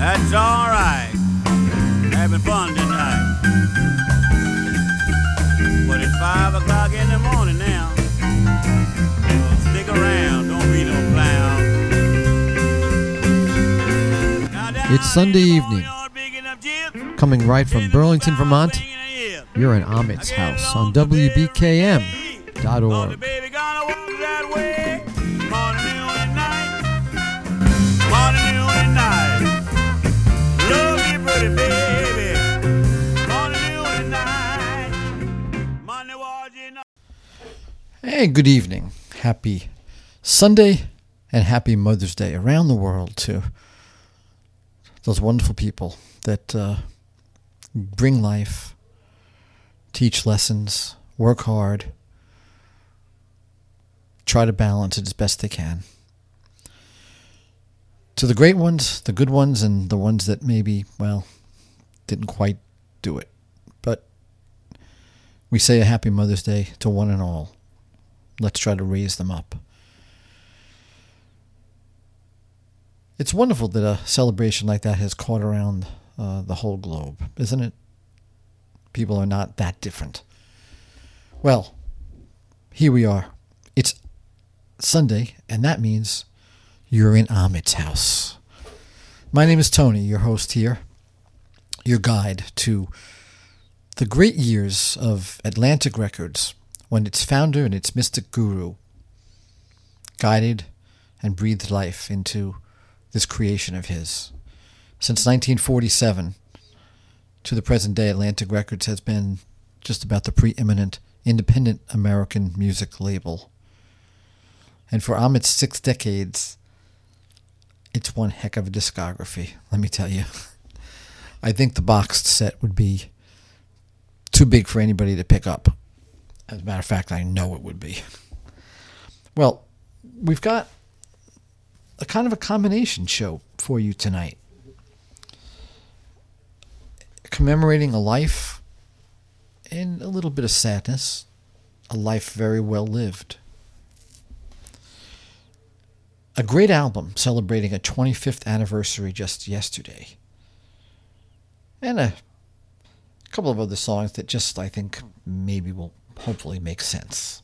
That's all right. Having fun tonight. But it's 5 o'clock in the morning now. So stick around. Don't be no clown. It's Sunday evening. Coming right from Burlington, Vermont, you're in Ahmet's House on WBKM.org. Hey, good evening. Happy Sunday and happy Mother's Day around the world to those wonderful people that bring life, teach lessons, work hard, try to balance it as best they can. To the great ones, the good ones, and the ones that maybe, well, didn't quite do it. But we say a happy Mother's Day to one and all. Let's try to raise them up. It's wonderful that a celebration like that has caught around the whole globe, isn't it? People are not that different. Well, here we are. It's Sunday, and that means you're in Ahmet's House. My name is Tony, your host here, your guide to the great years of Atlantic Records when its founder and its mystic guru guided and breathed life into this creation of his. Since 1947 to the present day, Atlantic Records has been just about the preeminent independent American music label. And for Ahmet's 6 decades, it's one heck of a discography, let me tell you. I think the boxed set would be too big for anybody to pick up. As a matter of fact, I know it would be. Well, we've got a kind of a combination show for you tonight, commemorating a life and a little bit of sadness, a life very well lived. A great album celebrating a 25th anniversary just yesterday. And a couple of other songs that just, I think, maybe will hopefully make sense.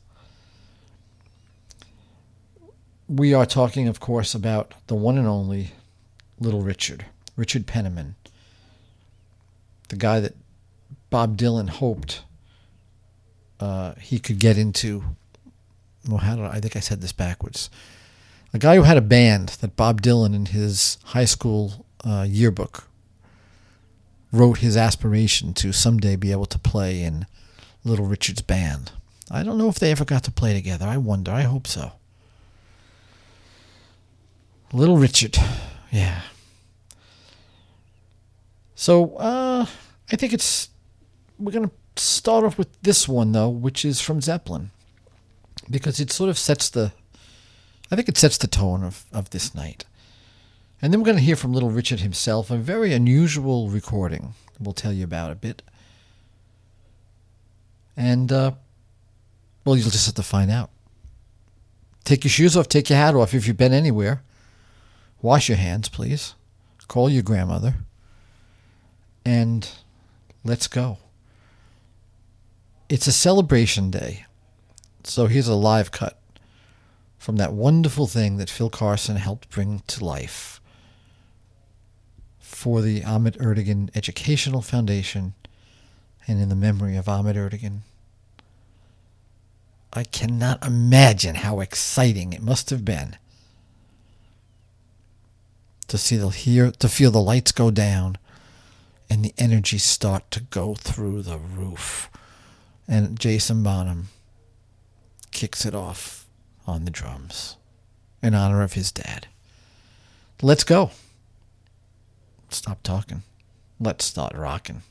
We are talking, of course, about the one and only Little Richard, Richard Penniman, the guy that Bob Dylan hoped he could get into. Well, I think I said this backwards. A guy who had a band that Bob Dylan in his high school yearbook wrote his aspiration to someday be able to play in Little Richard's band. I don't know if they ever got to play together. I wonder. I hope so. Little Richard. Yeah. So, I think we're going to start off with this one, though, which is from Zeppelin, because it sort of sets the tone of this night. And then we're going to hear from Little Richard himself, a very unusual recording we'll tell you about a bit. And, well, you'll just have to find out. Take your shoes off, take your hat off if you've been anywhere. Wash your hands, please. Call your grandmother. And let's go. It's a celebration day. So here's a live cut from that wonderful thing that Phil Carson helped bring to life for the Ahmet Ertegun Educational Foundation and in the memory of Ahmet Ertegun. I cannot imagine how exciting it must have been to feel the lights go down and the energy start to go through the roof. And Jason Bonham kicks it off on the drums in honor of his dad. Let's go. Stop talking. Let's start rocking.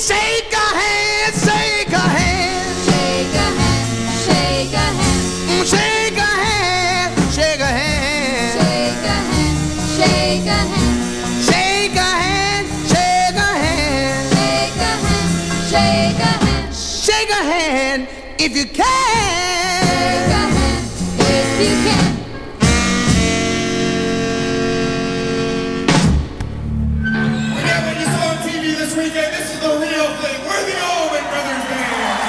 shake a hand, shake a hand, shake a hand, shake a hand, shake a hand, shake a hand, shake a hand, shake a hand, shake a hand, shake a hand, shake a hand, shake a hand, shake a hand if you can, shake a hand if you can. Weekend. This is the real thing. We're the Allman Brothers Band.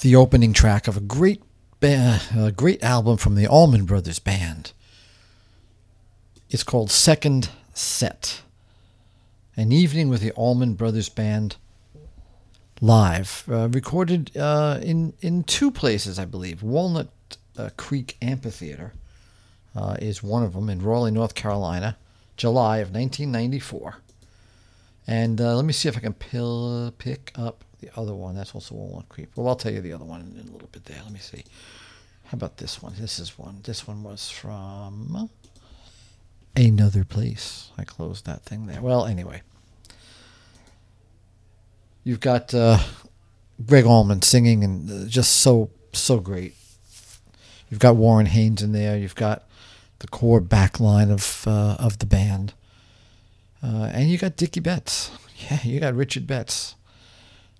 the opening track of a great album from the Allman Brothers Band. It's called Second Set, An Evening with the Allman Brothers Band Live, recorded in two places, I believe. Walnut Creek Amphitheater is one of them in Raleigh, North Carolina, July of 1994. And let me see if I can pick up the other one. That's also Walnut Creek. Well, I'll tell you the other one in a little bit there. Let me see. How about this one? This one was from another place. I closed that thing there. Well, anyway. You've got Greg Allman singing, and just so great. You've got Warren Haynes in there. You've got the core back line of the band. And you got Dickey Betts. Yeah, you got Richard Betts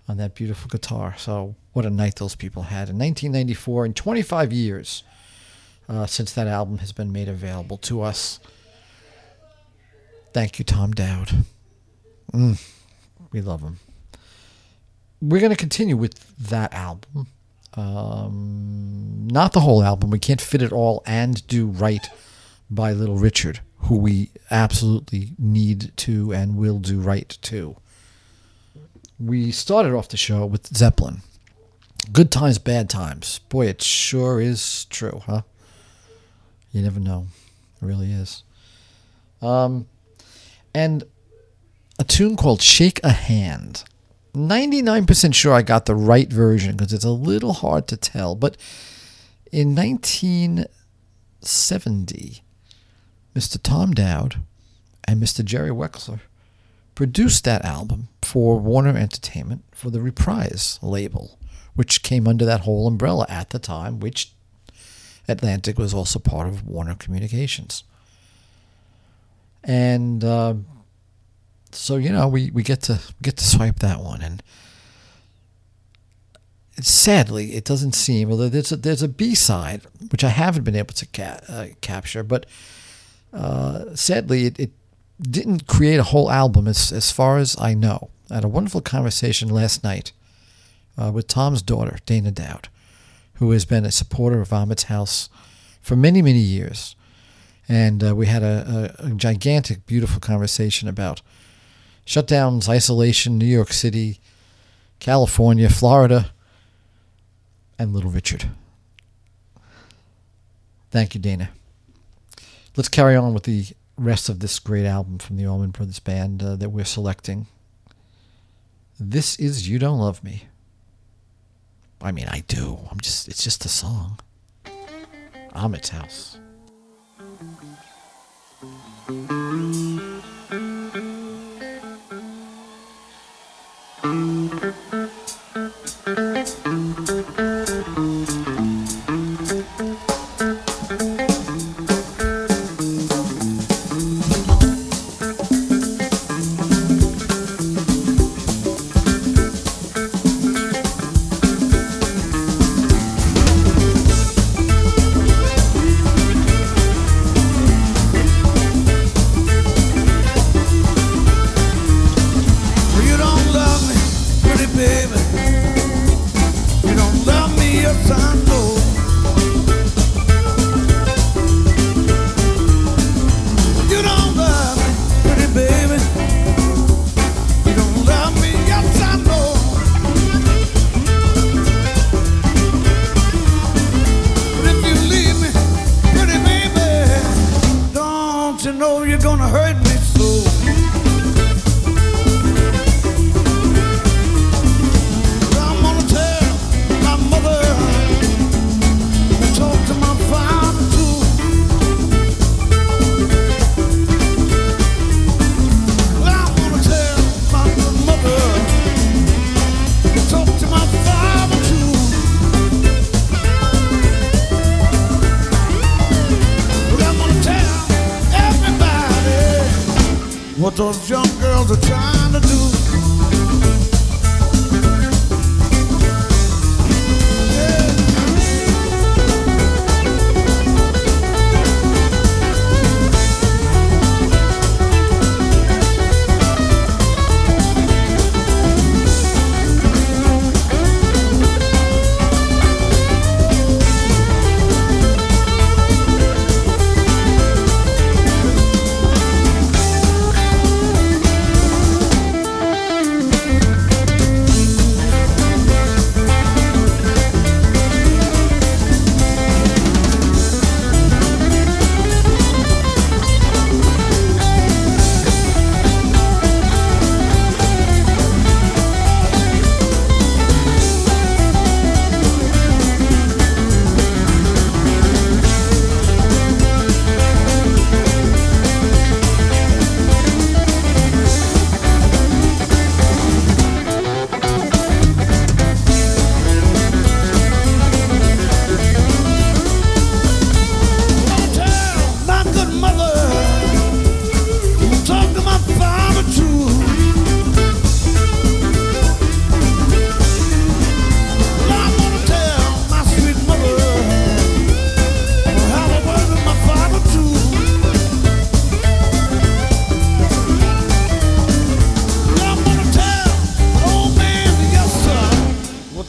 on that beautiful guitar. So what a night those people had in 1994, and 25 years since that album has been made available to us. Thank you, Tom Dowd. We love him. We're going to continue with that album. Not the whole album. We can't fit it all and do right by Little Richard, who we absolutely need to and will do right to. We started off the show with Zeppelin. Good times, bad times. Boy, it sure is true, huh? You never know. It really is. And a tune called Shake a Hand. 99% sure I got the right version because it's a little hard to tell. But in 1970, Mr. Tom Dowd and Mr. Jerry Wexler produced that album for Warner Entertainment for the Reprise label, which came under that whole umbrella at the time, which Atlantic was also part of Warner Communications. And so, you know, we get to swipe that one. And sadly, it doesn't seem, although there's a B-side, which I haven't been able to capture, but sadly, it didn't create a whole album as far as I know. I had a wonderful conversation last night with Tom's daughter, Dana Dowd, who has been a supporter of Ahmet's House for many, many years. And we had a gigantic, beautiful conversation about shutdowns, isolation, New York City, California, Florida, and Little Richard. Thank you, Dana. Let's carry on with the rest of this great album from the Allman Brothers Band that we're selecting. This is You Don't Love Me. I mean, I do. It's just a song. Ahmet's House. Those young girls are trying to do.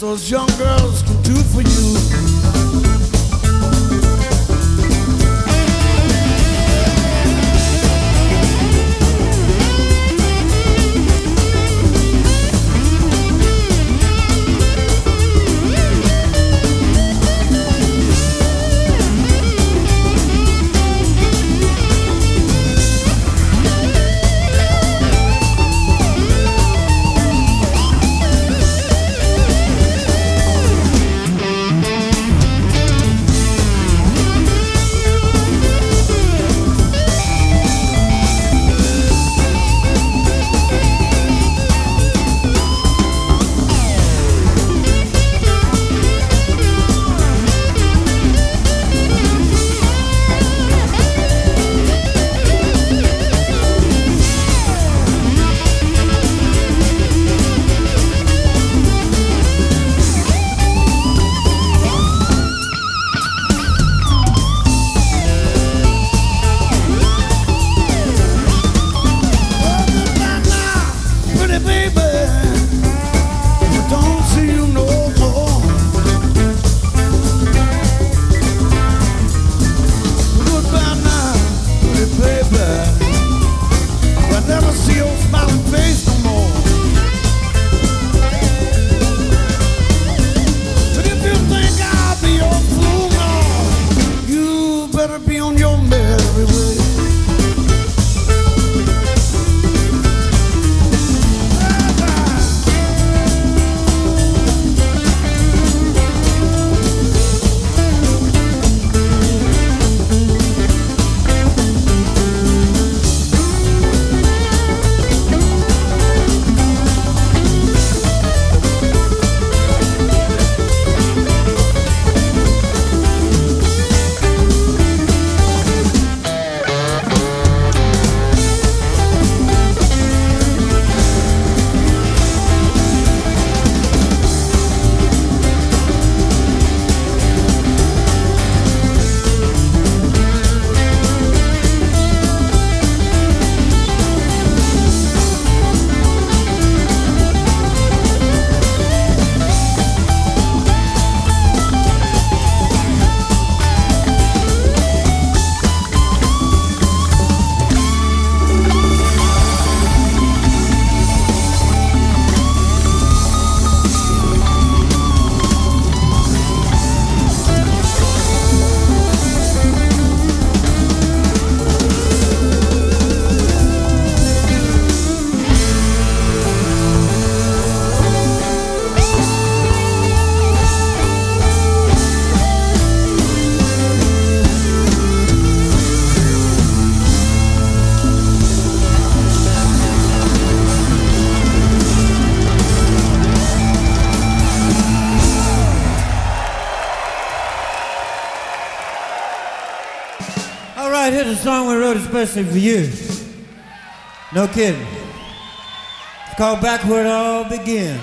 those young girls can do for you. Song we wrote especially for you. No kidding. It's called Back Where It All Began.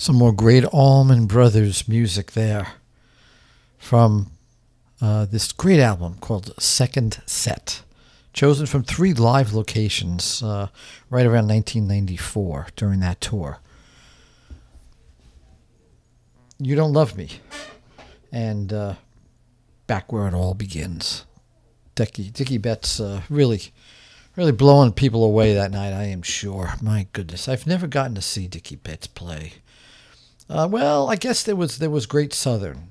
some more great Allman Brothers music there from this great album called Second Set, chosen from 3 live locations right around 1994 during that tour. You Don't Love Me, and Back Where It All Begins. Dickey Betts really blowing people away that night, I am sure. My goodness, I've never gotten to see Dickey Betts play. Well, I guess there was Great Southern,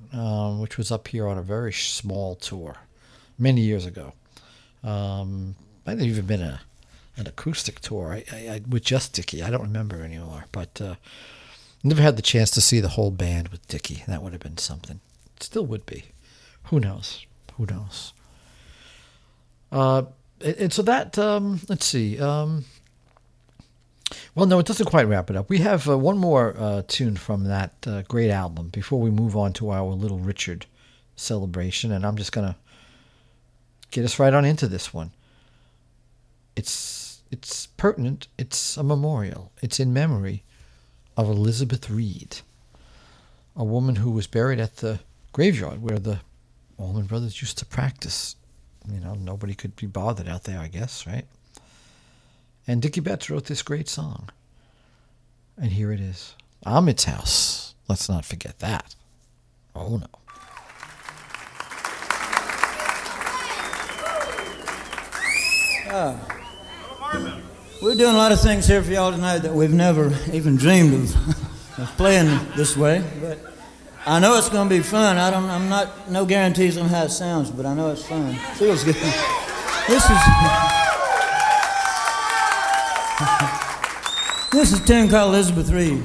which was up here on a very small tour many years ago. Might have even been an acoustic tour with just Dickey. I don't remember anymore, but never had the chance to see the whole band with Dickey. That would have been something. It still would be. Who knows? And so that, let's see. Well, no, it doesn't quite wrap it up. We have one more tune from that great album before we move on to our Little Richard celebration. And I'm just going to get us right on into this one. It's pertinent. It's a memorial. It's in memory of Elizabeth Reed, a woman who was buried at the graveyard where the Allman Brothers used to practice. You know, nobody could be bothered out there, I guess, right? And Dickey Betts wrote this great song. And here it is. Ahmet's House. Let's not forget that. Oh, no. We're doing a lot of things here for y'all tonight that we've never even dreamed of playing this way. But I know it's going to be fun. No guarantees on how it sounds, but I know it's fun. Feels good. This is a tune called Elizabeth Reed.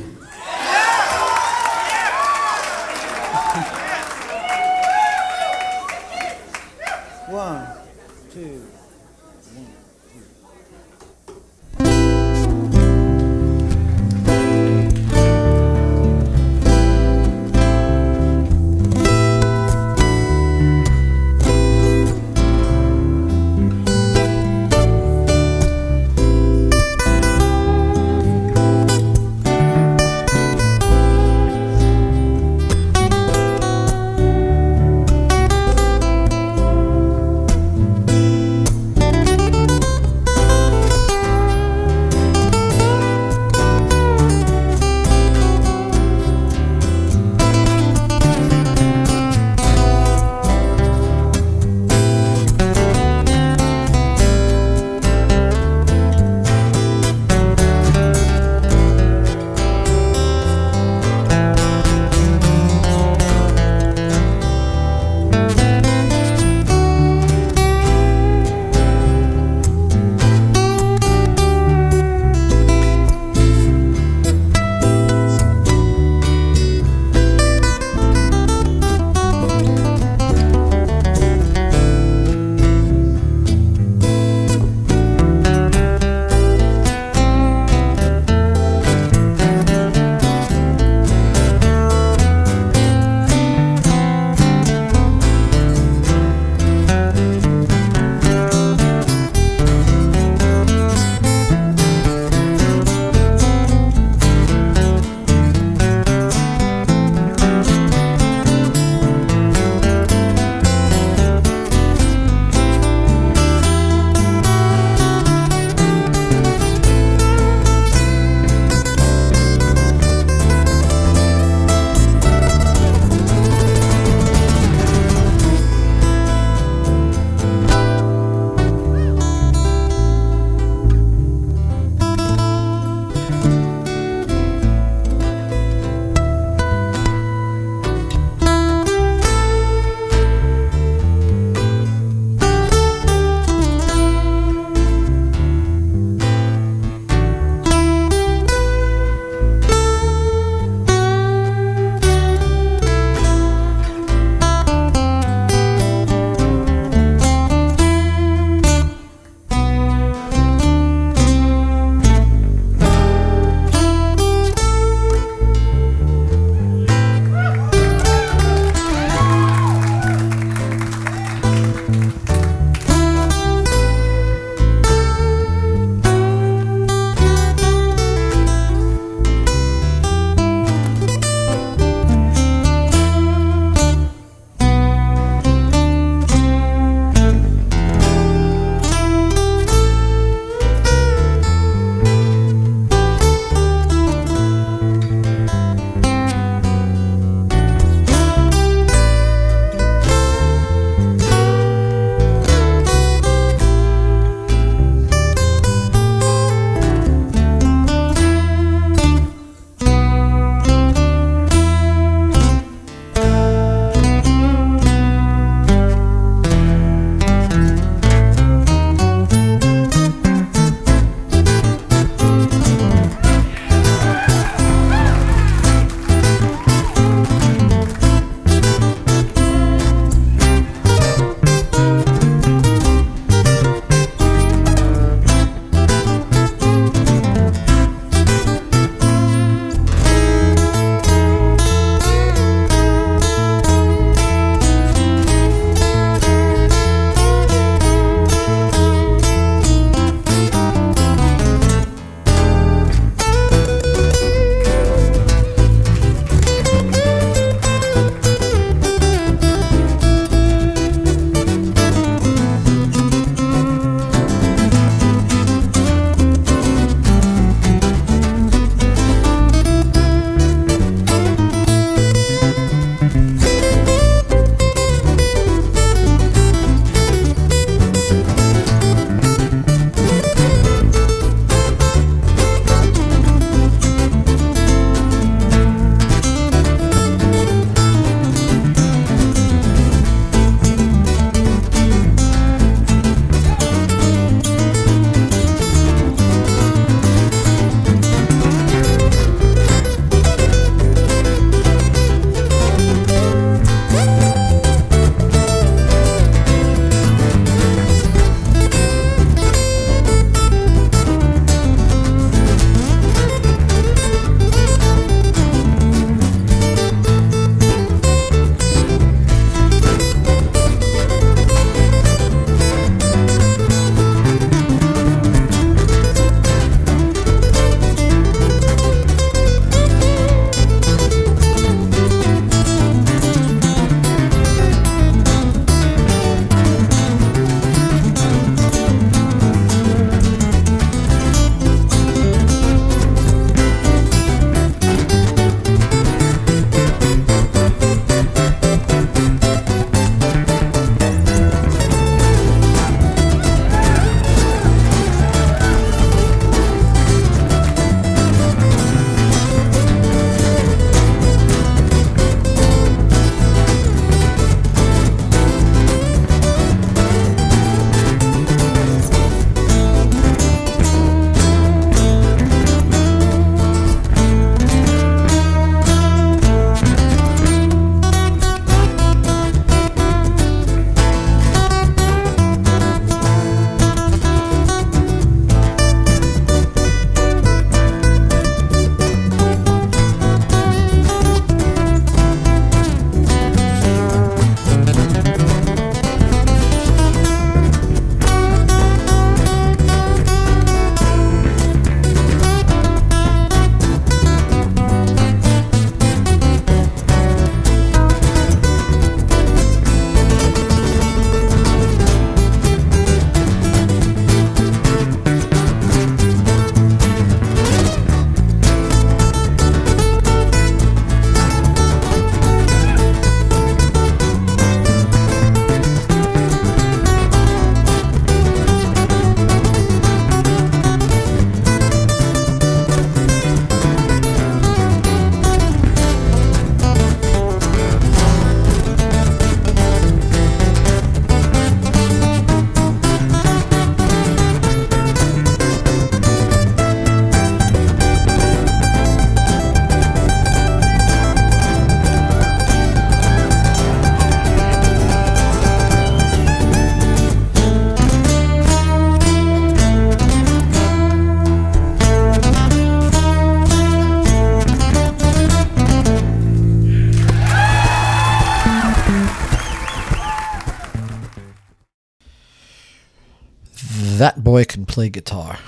boy can play guitar.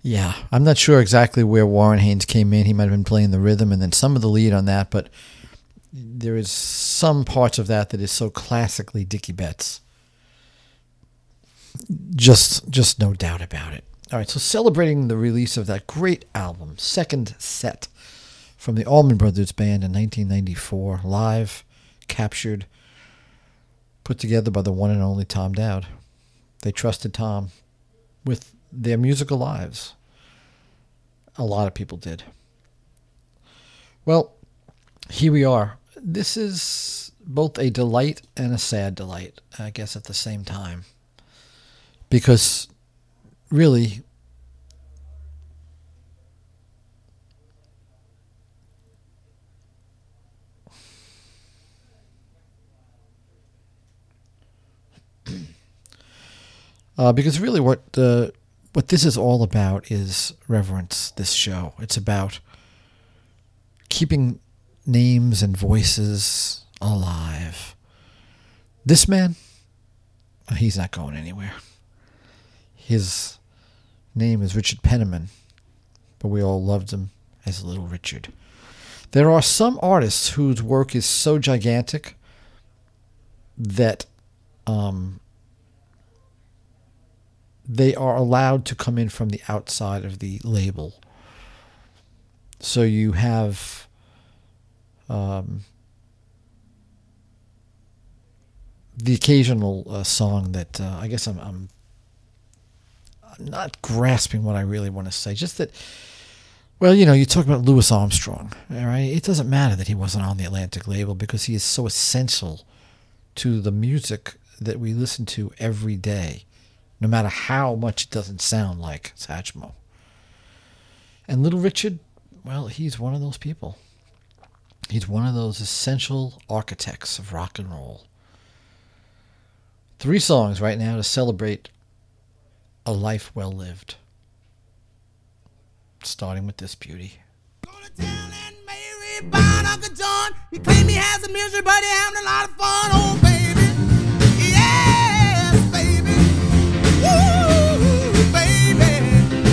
Yeah, I'm not sure exactly where Warren Haynes came in. He might have been playing the rhythm and then some of the lead on that, but there is some parts of that that is so classically Dickey Betts. Just no doubt about it. All right, so celebrating the release of that great album, Second Set, from the Allman Brothers Band in 1994, live, captured, put together by the one and only Tom Dowd. They trusted Tom with their musical lives. A lot of people did. Well, here we are. This is both a delight and a sad delight, I guess, at the same time. Because really, what this is all about is reverence, this show. It's about keeping names and voices alive. This man, he's not going anywhere. His name is Richard Penniman, but we all loved him as Little Richard. There are some artists whose work is so gigantic that they are allowed to come in from the outside of the label. So you have the occasional song that I guess I'm not grasping what I really want to say. Just that, well, you know, you talk about Louis Armstrong, all right? It doesn't matter that he wasn't on the Atlantic label because he is so essential to the music that we listen to every day, no matter how much it doesn't sound like Satchmo. And Little Richard, well, he's one of those people. He's one of those essential architects of rock and roll. 3 songs right now to celebrate a life well lived. Starting with this beauty. Go to town and Mary buying Uncle John. He claimed he has a misery, but he having a lot of fun. Oh, baby. Yes, baby. Woo, baby.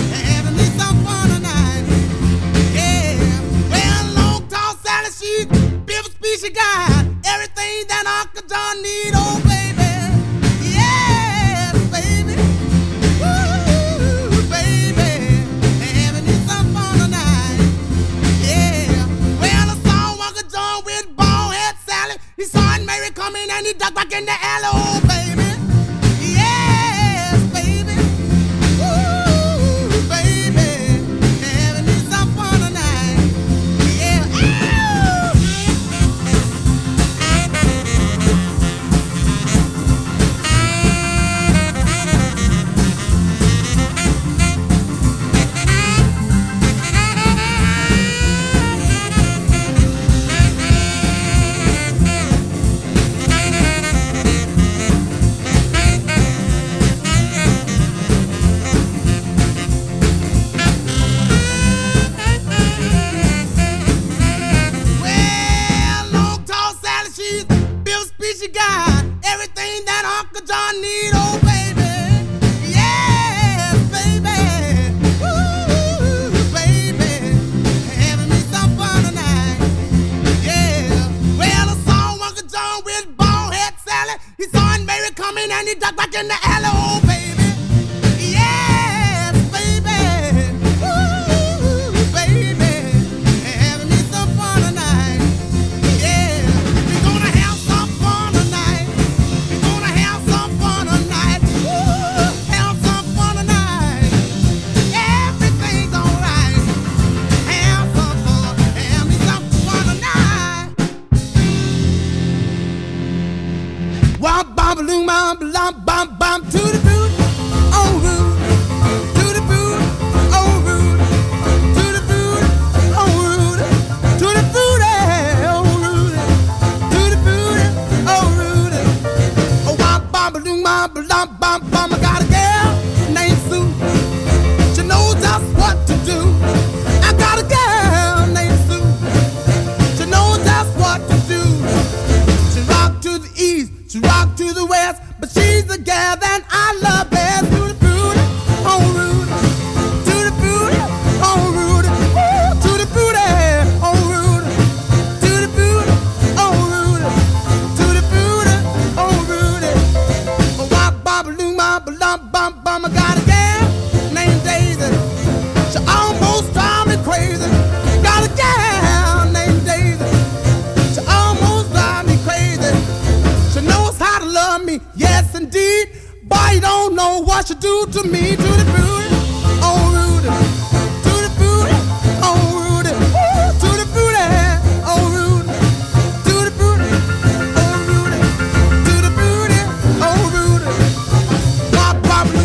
They're having me some fun tonight. Yeah. Well, long tall salad sheet. Beautiful speech she got. Everything that Uncle John need. Oh, baby. He saw Aunt Mary coming and he ducked back in the alley, oh baby. Yes, baby. Ooh, baby. Having me some fun tonight. Yeah. do to me, to the booty, oh Rudy, to the booty, oh Rudy, to the booty, oh Rudy, to the booty, oh Rudy, to the booty, oh Rudy, pop, pop, pop.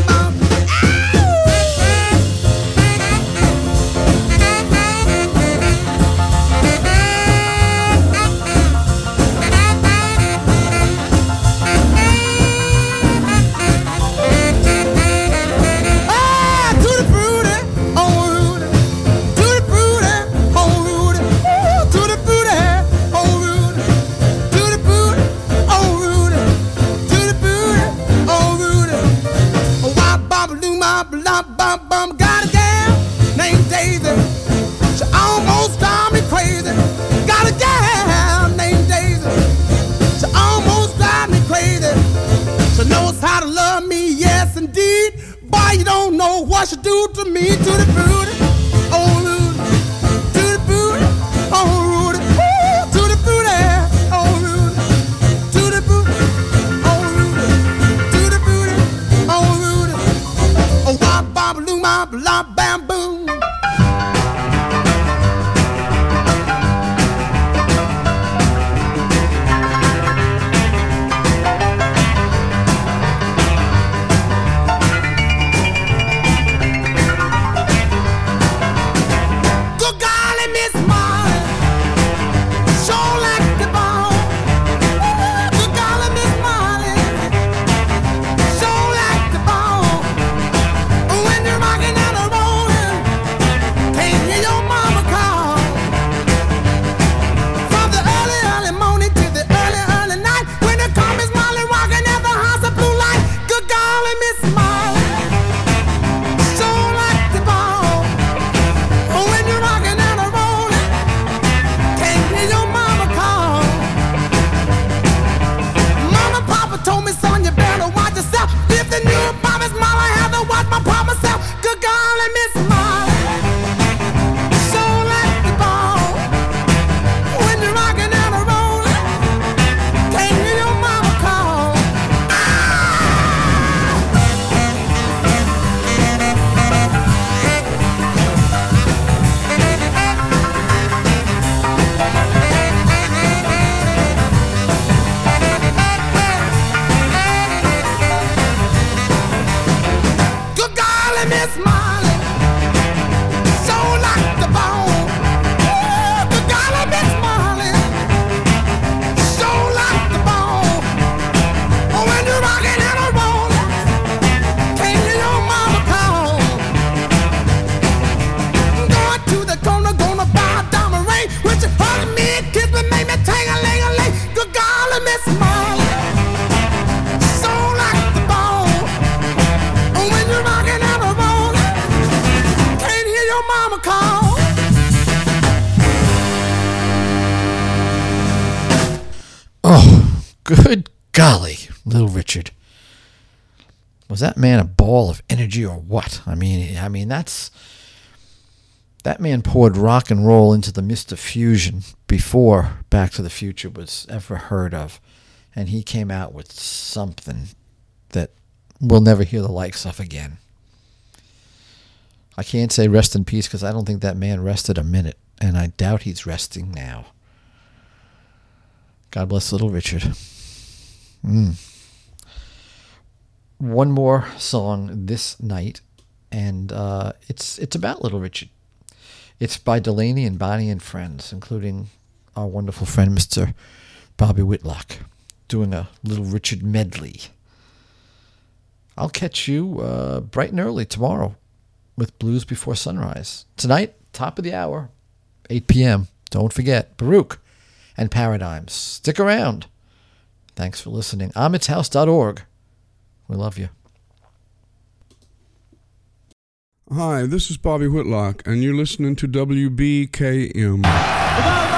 Was that man a ball of energy or what? I mean that's, that man poured rock and roll into the mist of fusion before Back to the Future was ever heard of, and he came out with something that we'll never hear the likes of again. I can't say rest in peace because I don't think that man rested a minute, and I doubt he's resting now. God bless Little Richard. One more song this night, and it's about Little Richard. It's by Delaney and Bonnie and friends, including our wonderful friend Mr. Bobby Whitlock, doing a Little Richard medley. I'll catch you bright and early tomorrow with Blues Before Sunrise. Tonight, top of the hour, 8 p.m. Don't forget, Baruch and Paradigms. Stick around. Thanks for listening. Ahmet'shouse.org. We love you. Hi, this is Bobby Whitlock, and you're listening to WBKM. Hey!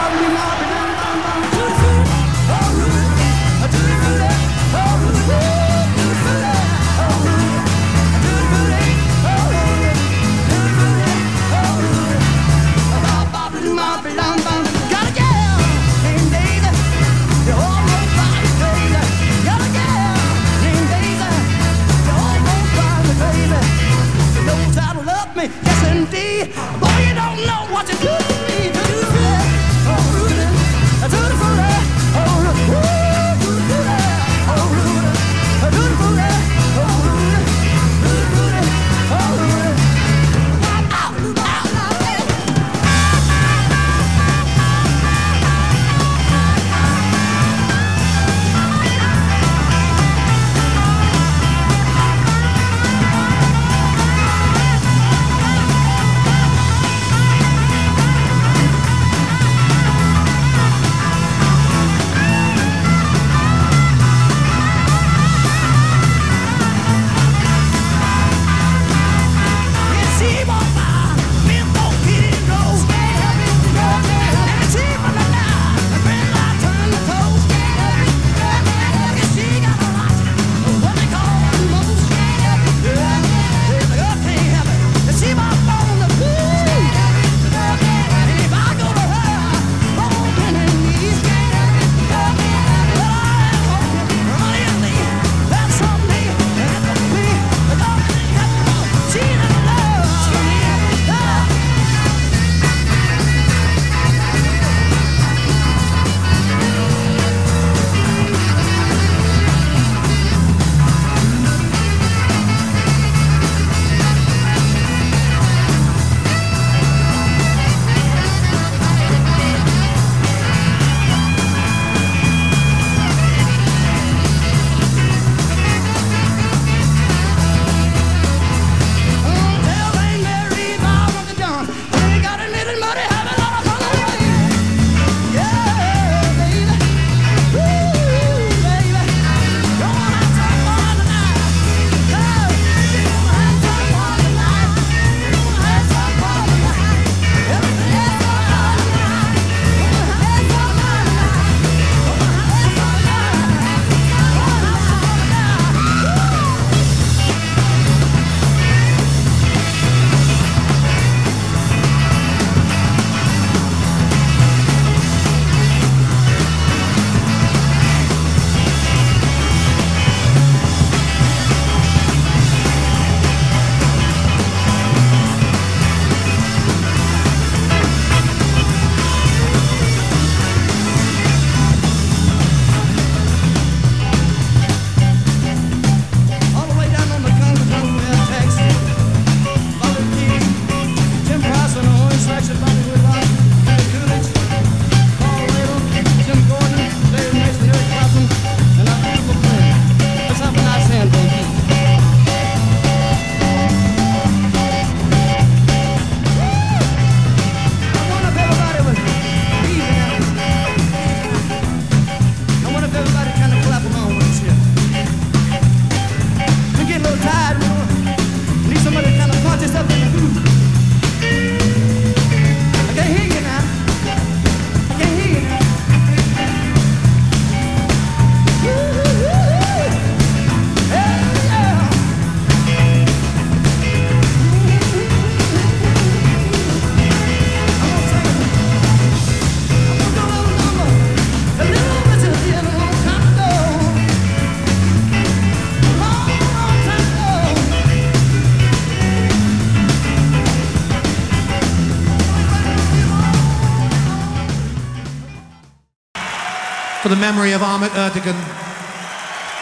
for the memory of Ahmet Ertegun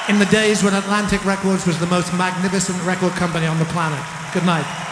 in the days when Atlantic Records was the most magnificent record company on the planet. Good night.